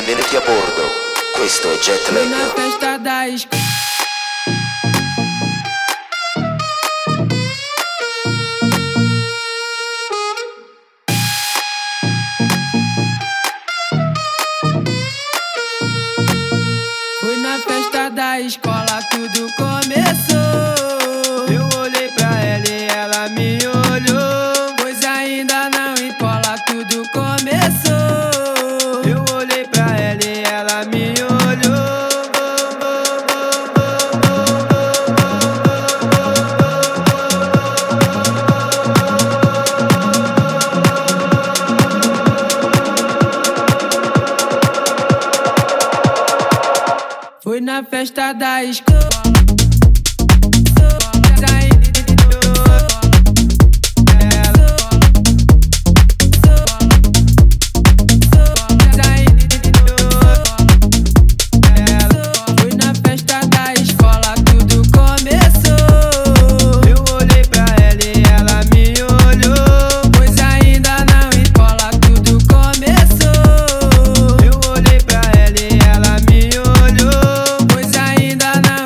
Benvenuti a bordo, questo è Jet Lag. Una festa da Foi na festa da escola, tudo começou. Eu olhei pra ela e ela me olhou. Pois ainda não encola, tudo começou. Eu olhei pra ela e ela me Foi na festa da escola. Foi na festa da escola, tudo começou. Eu olhei pra ela e ela me olhou. Pois ainda não escola, tudo começou. Eu olhei pra ela e ela me olhou. Pois ainda não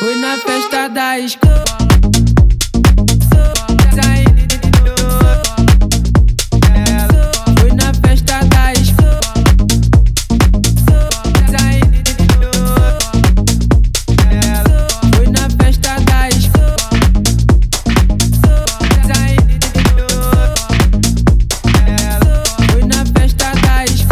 Foi na festa da escola. Foi na festa da escola. Foi na festa da escola. Foi na festa da escola. Foi na festa da escola. Foi na festa da escola. Foi na festa da escola.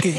Get it,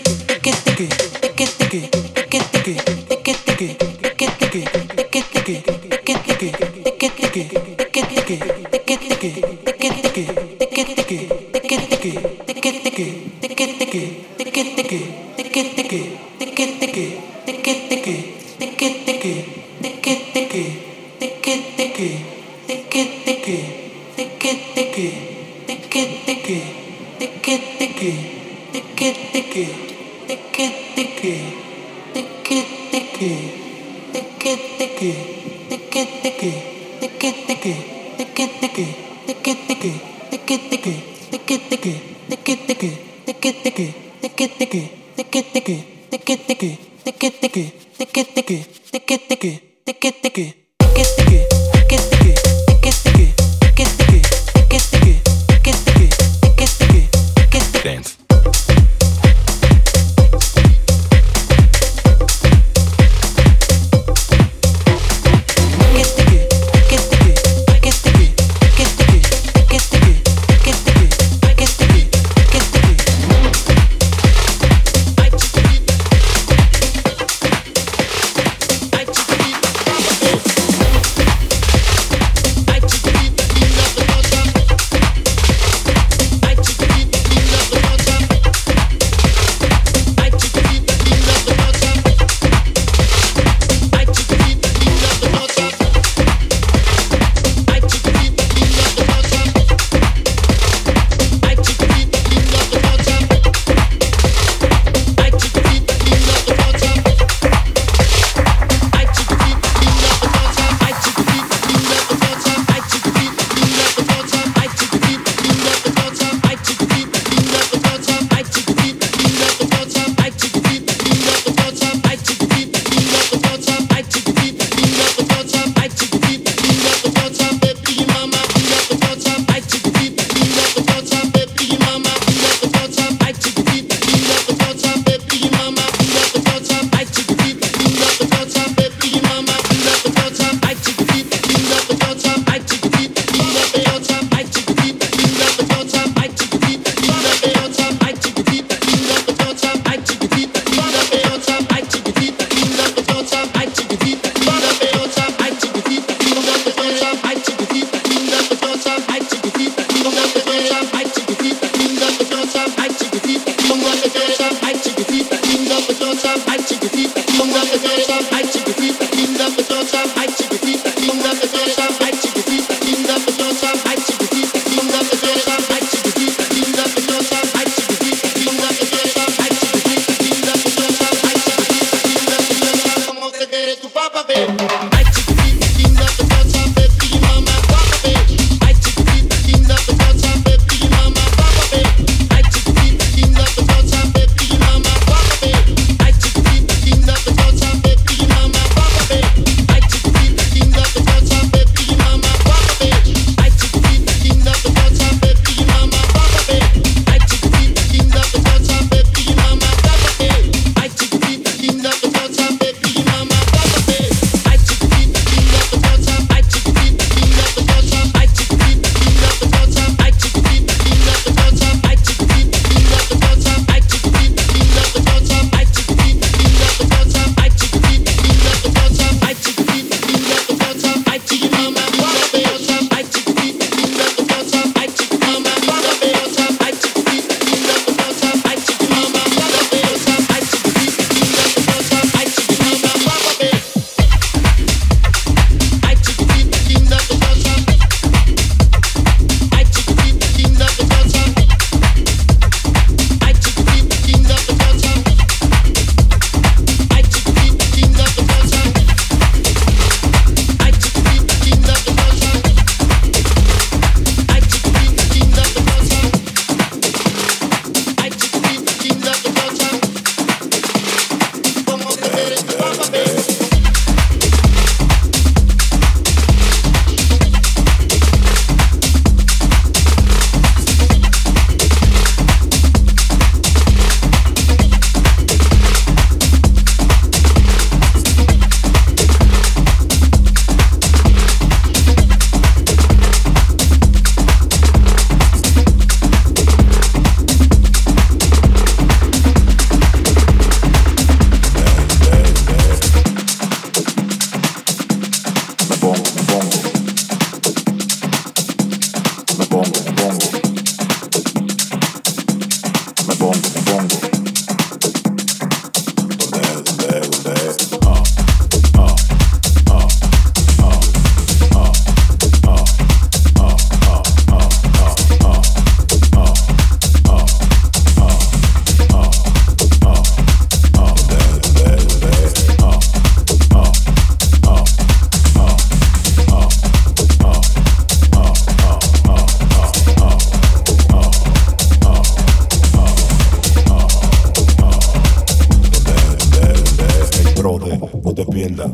no te pierdas.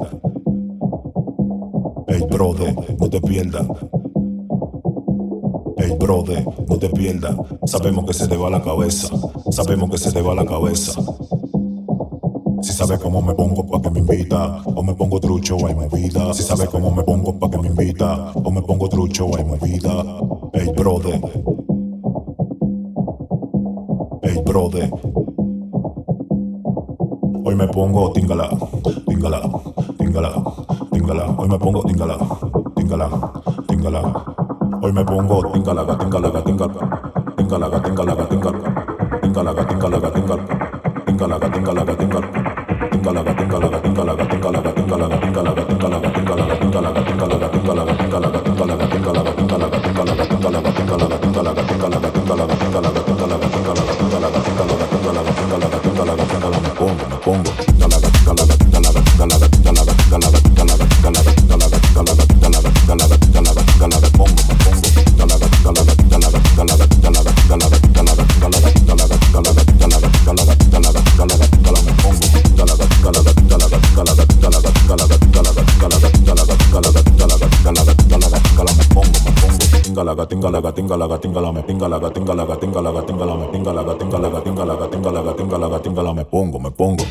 Ey, brother, no te pierdas. Ey, brother, no te pierdas. Sabemos que se te va la cabeza. Sabemos que se te va la cabeza. Si sabes cómo me pongo pa' que me invita, o me pongo trucho, hay movida. Si sabes cómo me pongo pa' que me invita, o me pongo trucho, hay movida. Ey, brother. Ey, brother. Hoy me pongo tingala, tingala, tingala, tingala. Hoy me pongo tingala, tingala, tingala. Hoy me pongo tingala, tingala, tingala, tingala, tingala, tingala, tingala, tingala, tingala, tingala, tingala, tingala, tingala, tingala, tingala, tingala, tingala, tingala, tingala, tingala, tingala, tingala, tingala, tingala, tingala, tingala, tingala, tingala, tingala, tingala, tingala, tingala, tingala, tingala, tingala, me pongo, me pongo.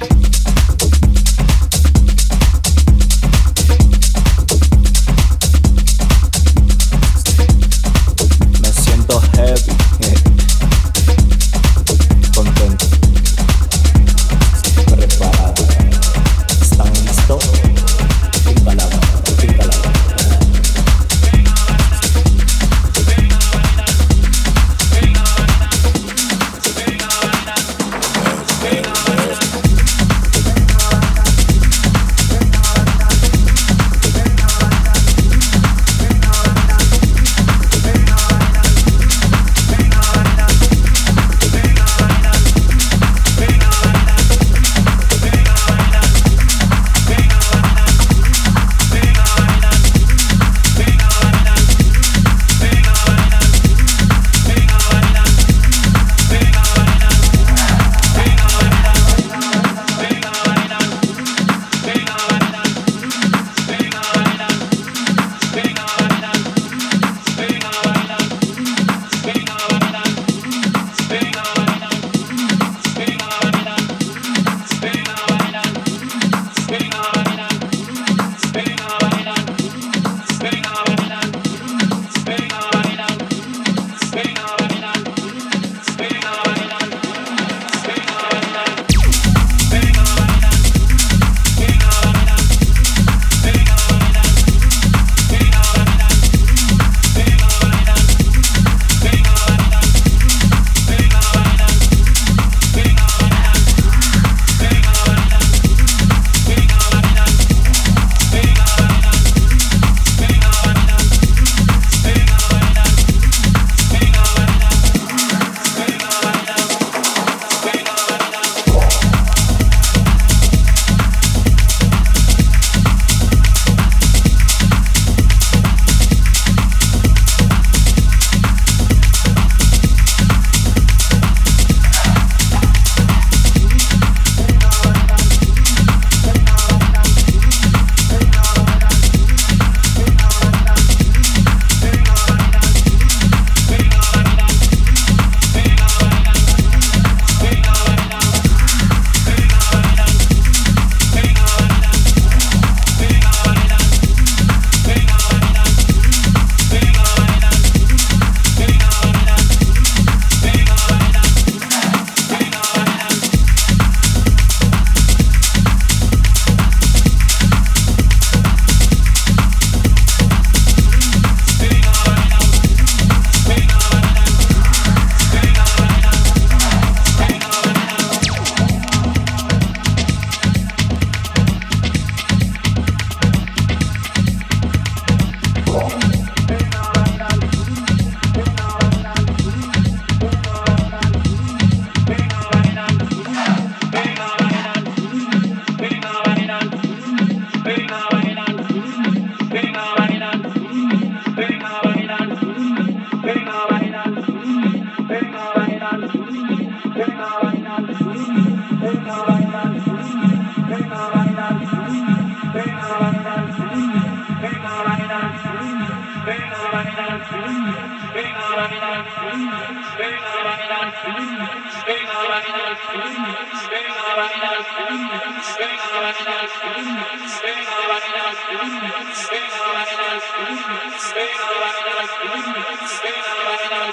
Me siento heavy. Contento. Preparado. ¿Están listos? Tingalaga, tingalaga.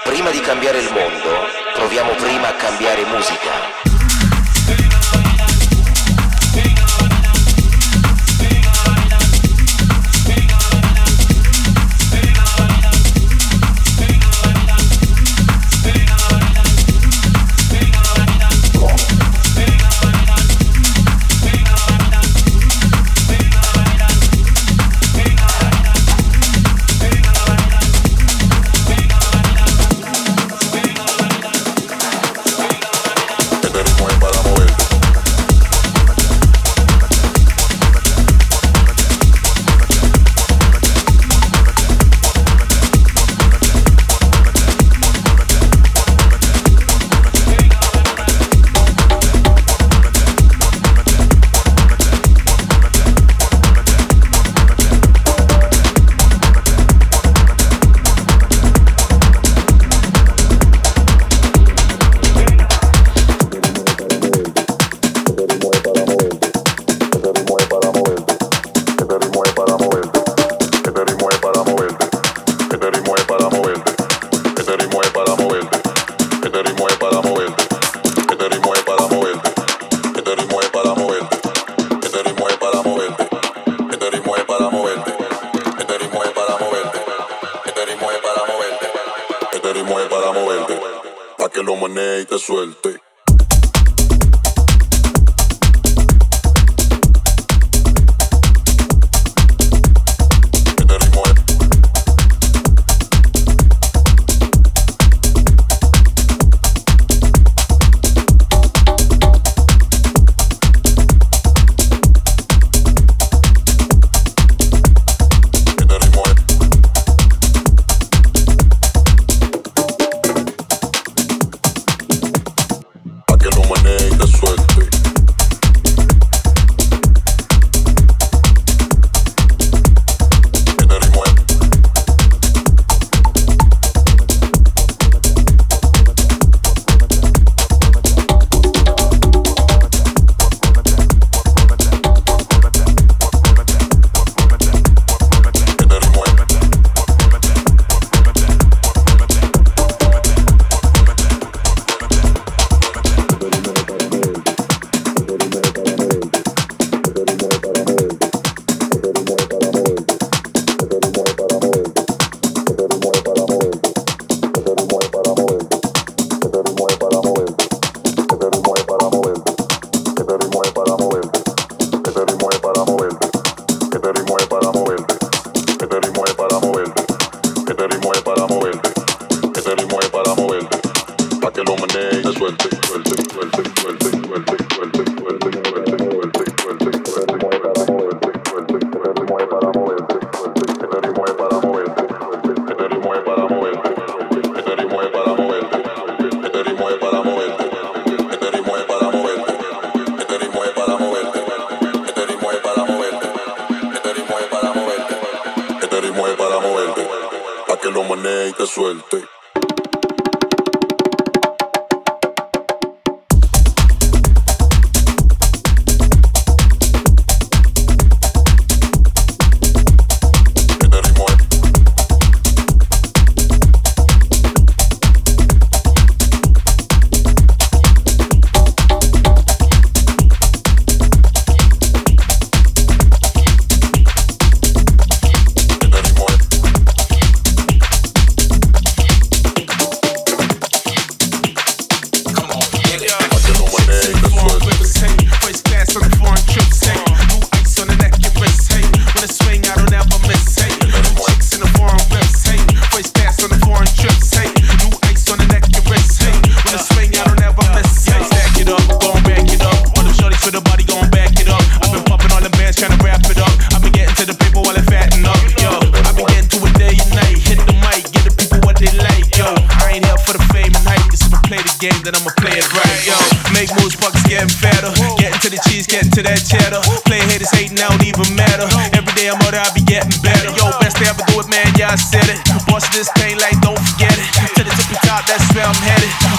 Prima di cambiare il mondo, proviamo prima a cambiare musica.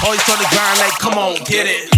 Always on the grind like, come on, get it.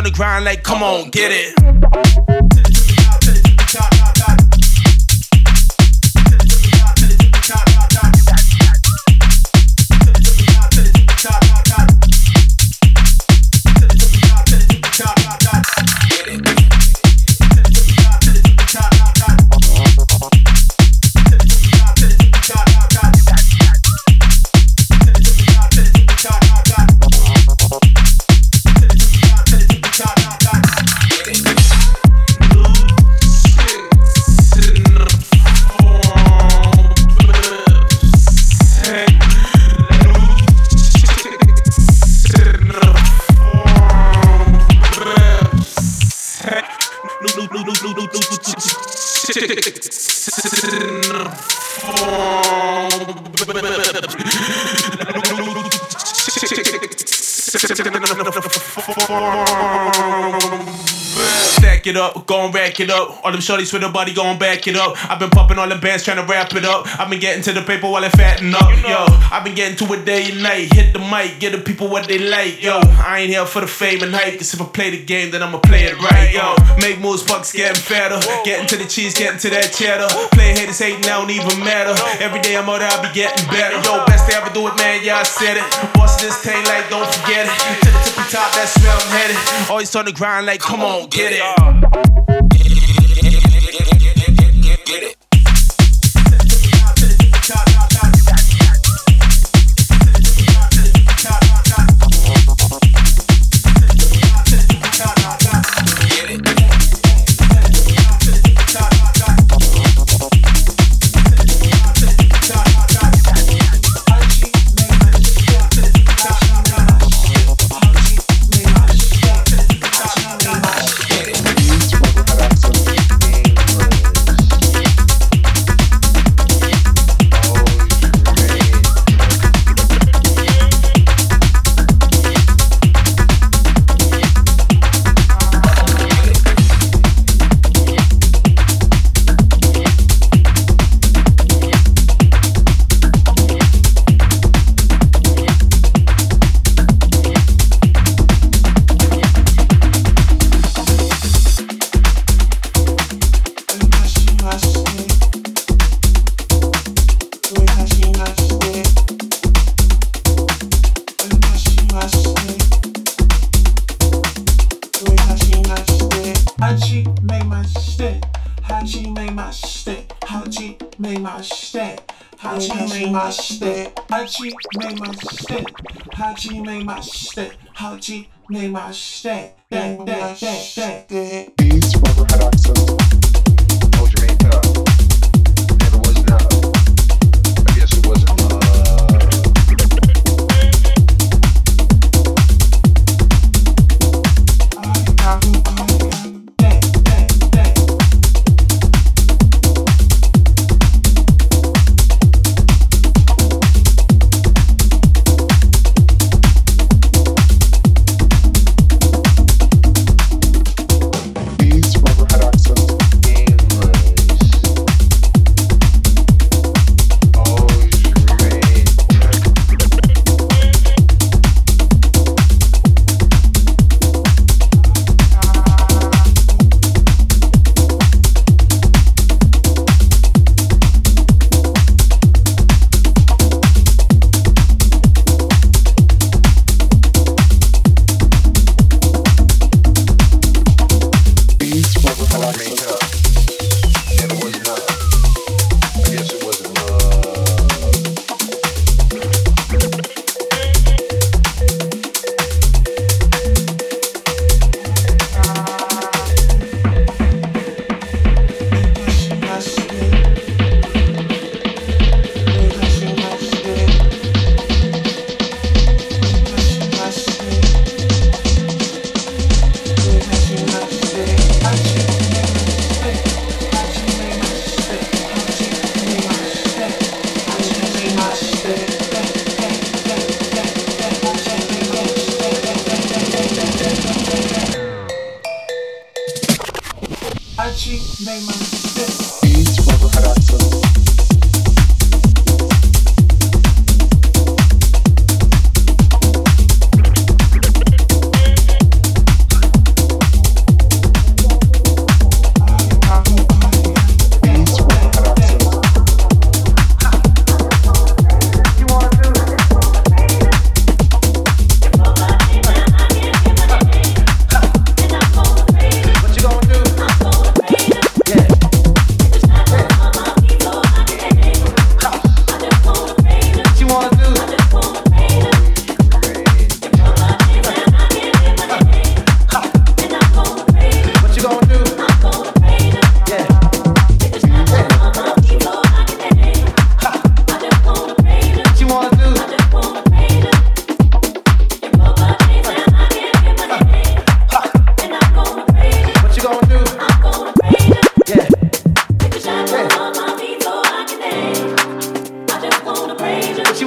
On the grind like, come on, get it. It up, gon' rack it up. All them shorties with a body gon' back it up. I've been popping all the bands trying to wrap it up. I've been getting to the paper while I fatten up. Yo, I've been getting to it day and night. Hit the mic, give the people what they like. Yo, I ain't here for the fame and hype. Cause if I play the game, then I'ma play it right. Yo, make moves, fucks getting fatter. Getting to the cheese, getting to that cheddar. Play haters hating, I don't even matter. Every day I'm out, I'll be getting better. Yo, best they ever do it, man, yeah, I said it. Boss this thing like, don't forget it. To the tippy top, that's where I'm headed. Always on the grind like, come on, get it. Get it. How she made my shit. That. These were productions. Hold your hand up. Never was enough. I guess it wasn't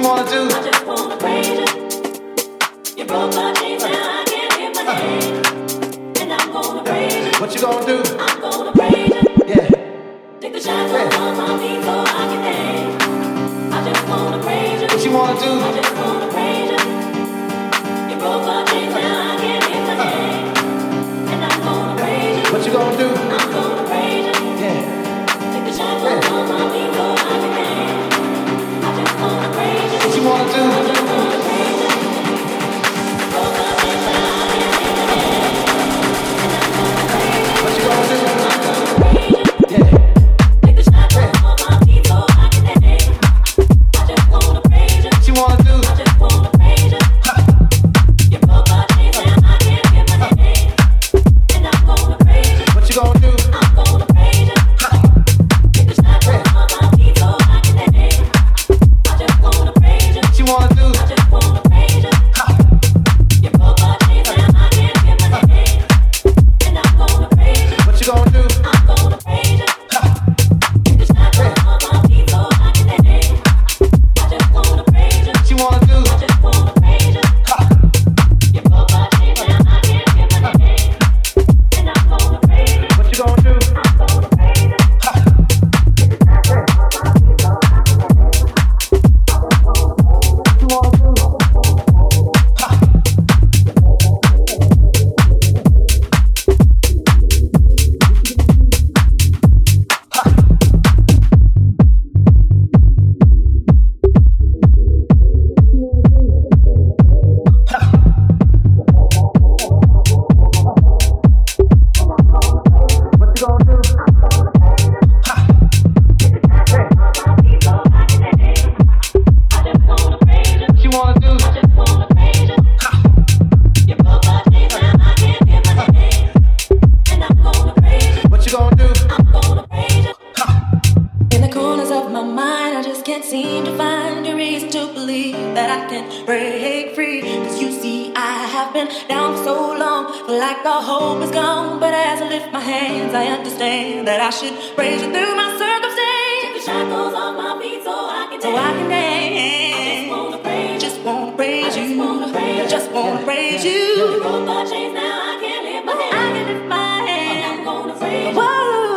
what you wanna do? I just wanna praise you. You broke my chains, now I can't hit my head. And I'm gonna praise you. What you gonna do? I'm gonna praise you. Yeah. Take the shots on my feet so I can dance. I just wanna praise you. What you wanna do? I just wanna praise you. You broke my chains, now I can't hit my head. And I'm gonna praise you. What you gonna do? I'm gonna praise you. Yeah. Take the shots on my feet so I can dance. What you wanna do? What you gonna do?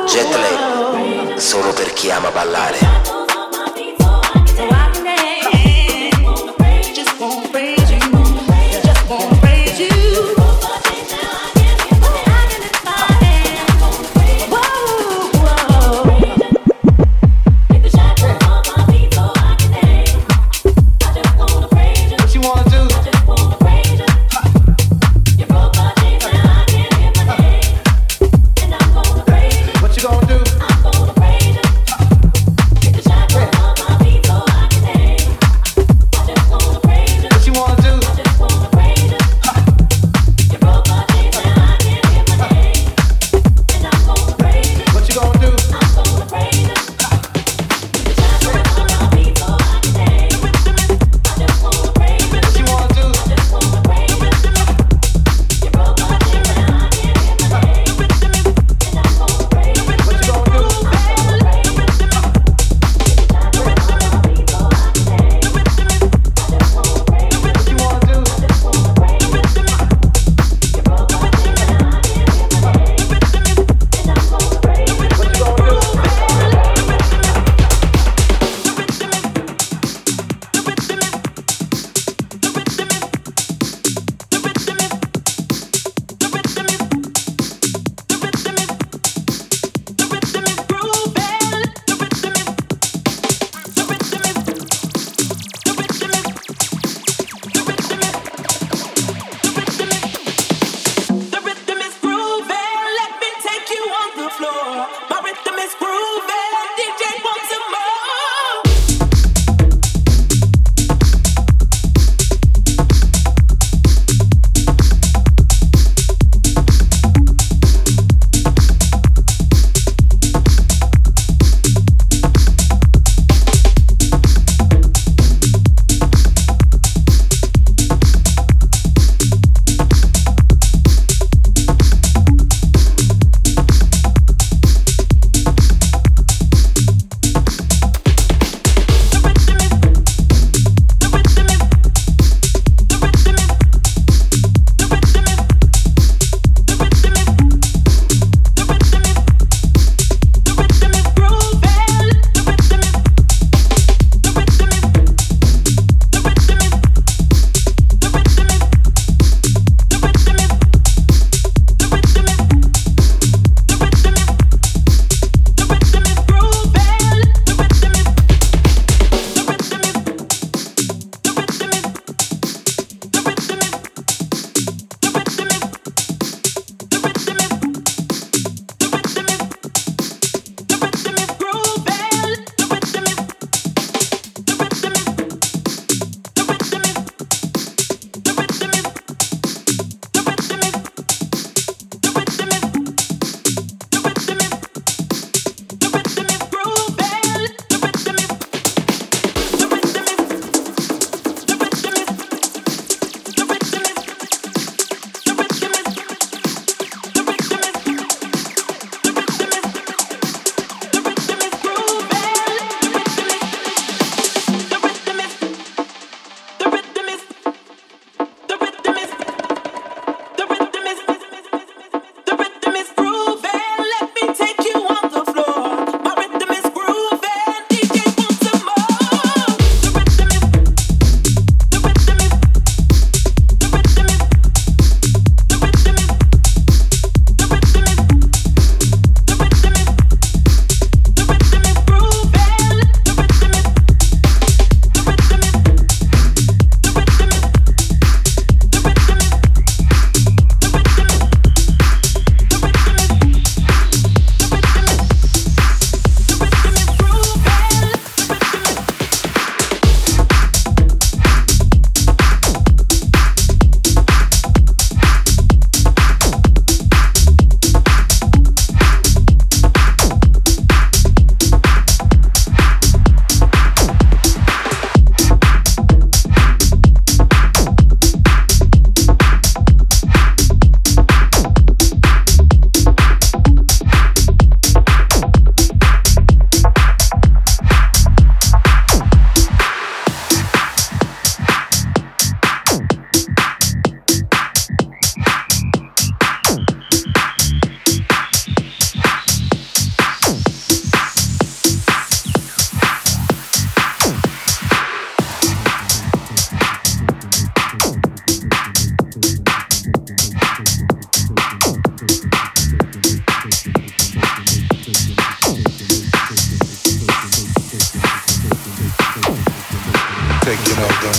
Jet Lag, solo per chi ama ballare. What you gonna do? I'm gonna praise you. Take the shot. taking over your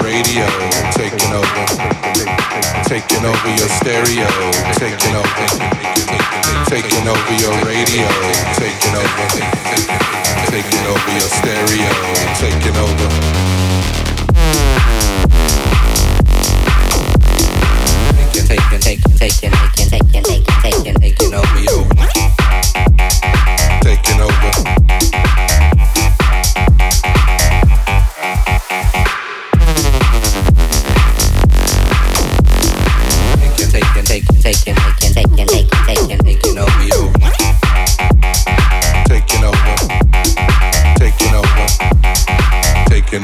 radio, taking over your stereo, taking over your radio, taking over your stereo, taking over, taking over your, taking over.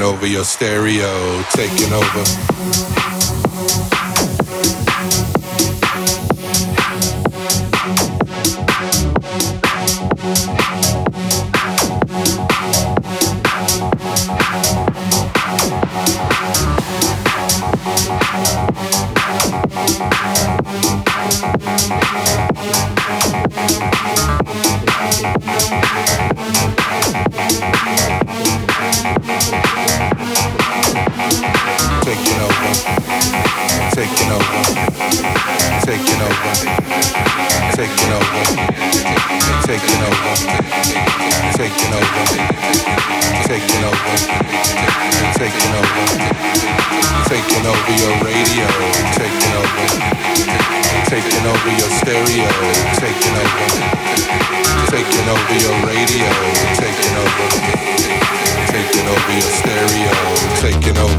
Over your stereo, taking over. Taking over your radio, taking over your stereo, taking over your radio, taking over your stereo, taking over. Taking over you. Taking over. Taking over you. Taking over.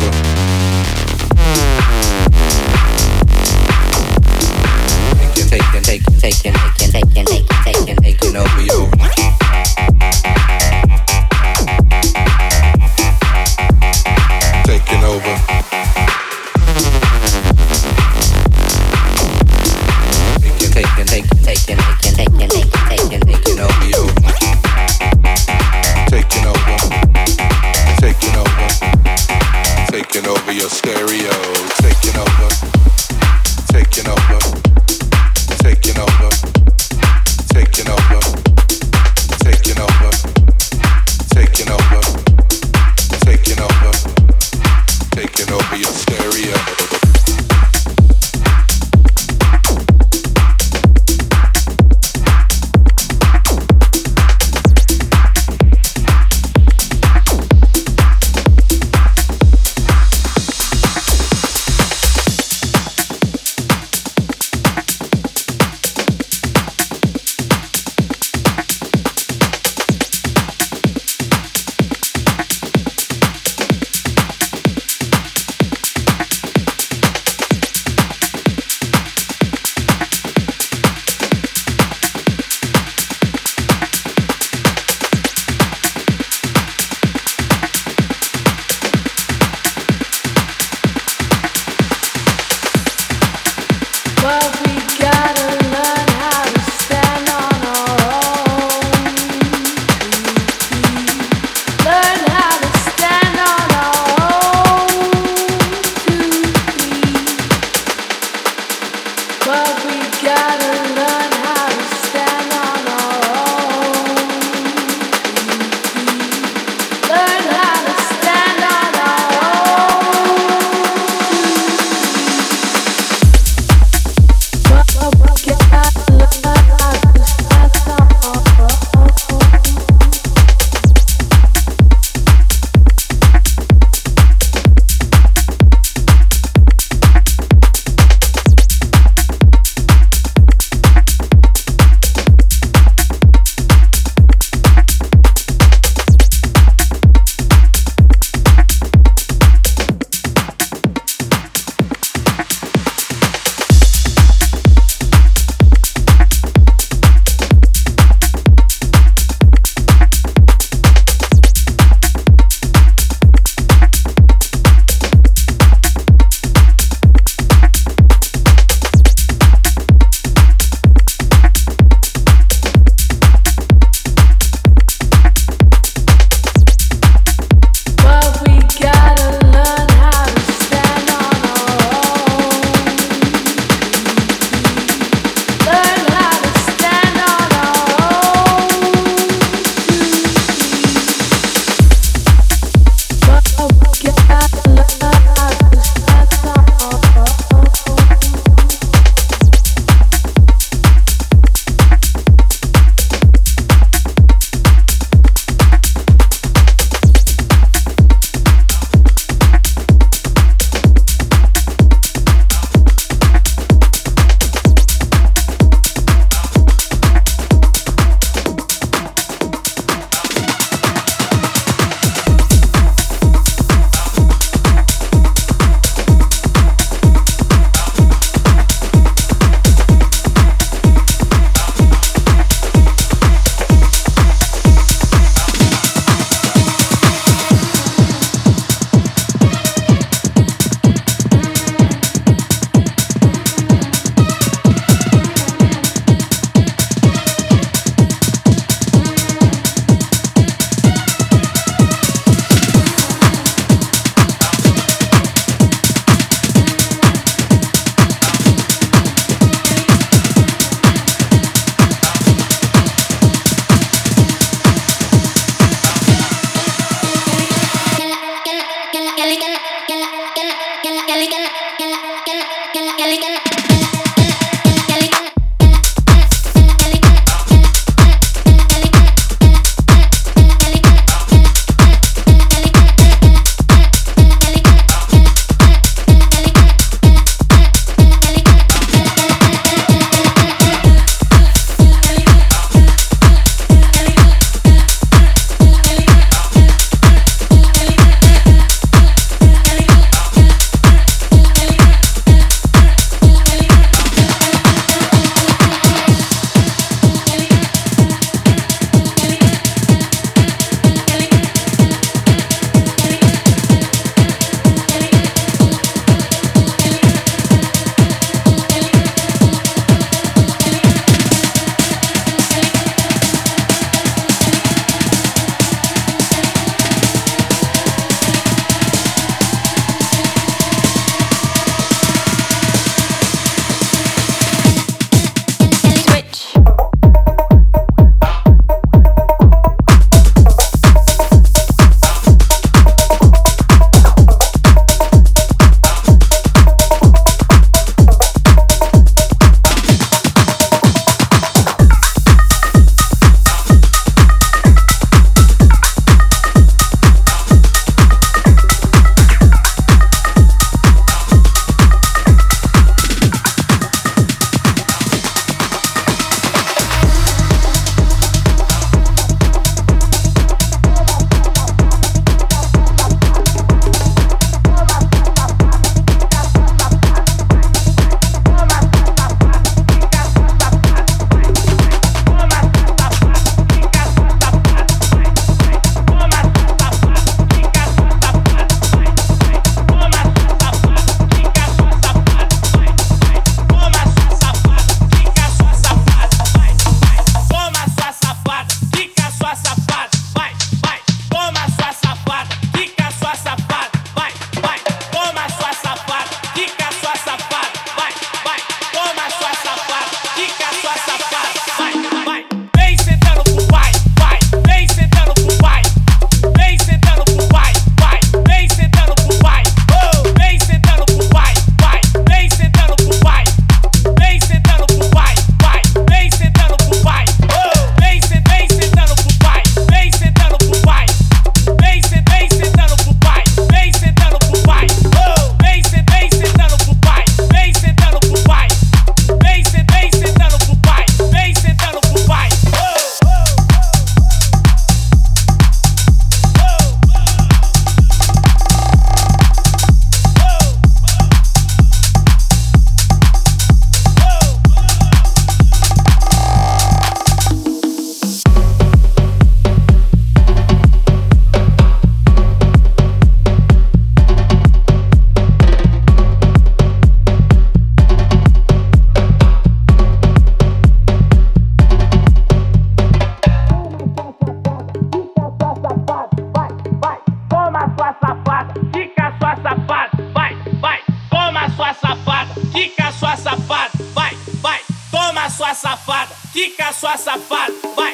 Estica sua safada, vai,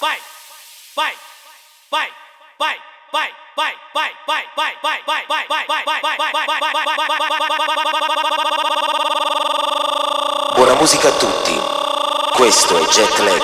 vai, vai, vai, vai, vai, vai, vai, vai, vai, vai, vai, vai, vai, vai, vai, vai, vai, vai. Buona musica a tutti. Questo è Jet Lag.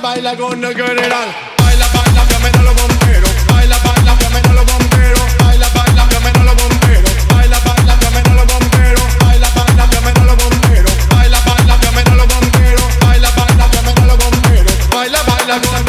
Baila con el general, baila, baila, llámame a los bomberos, baila, baila, llámame a los bomberos, baila, baila, llámame a los bomberos, baila, baila, llámame a los bomberos, baila, baila. I want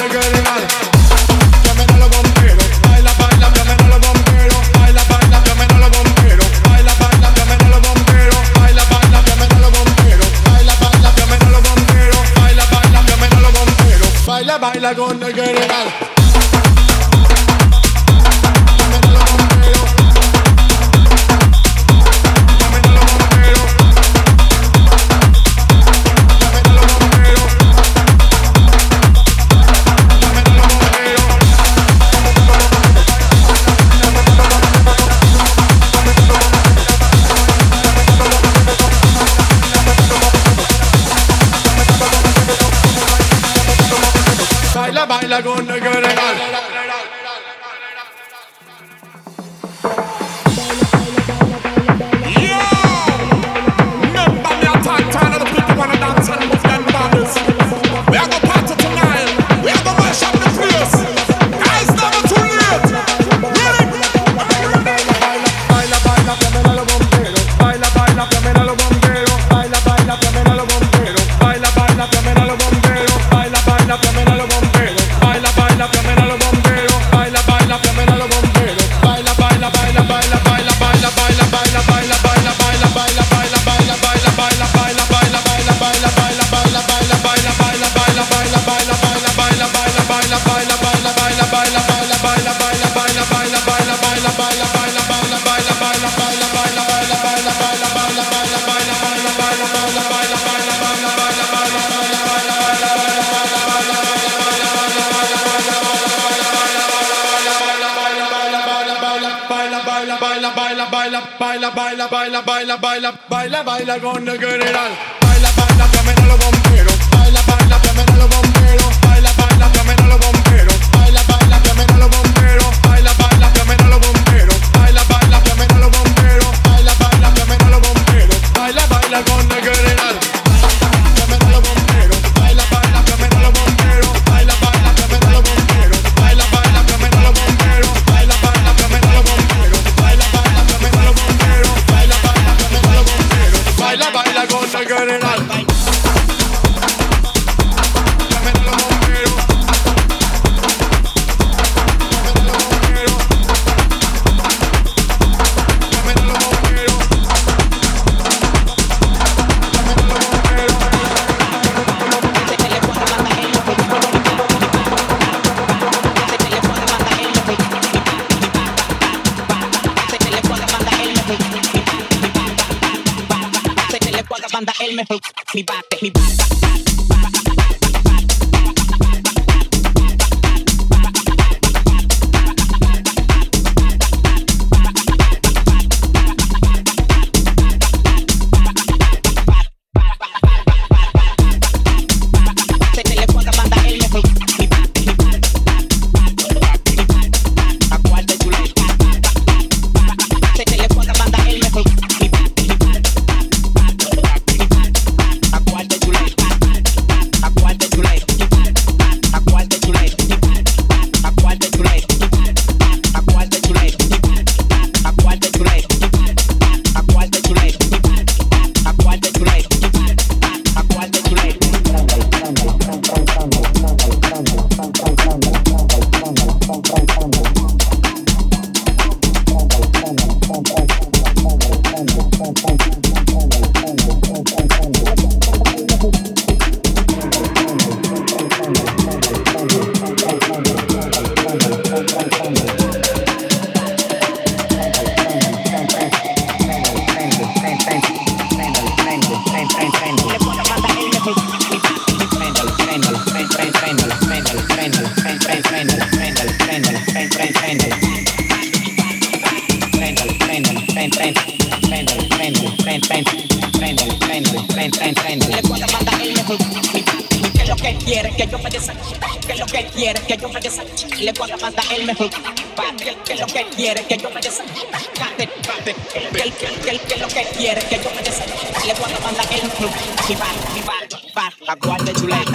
that you like. I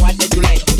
want that you like.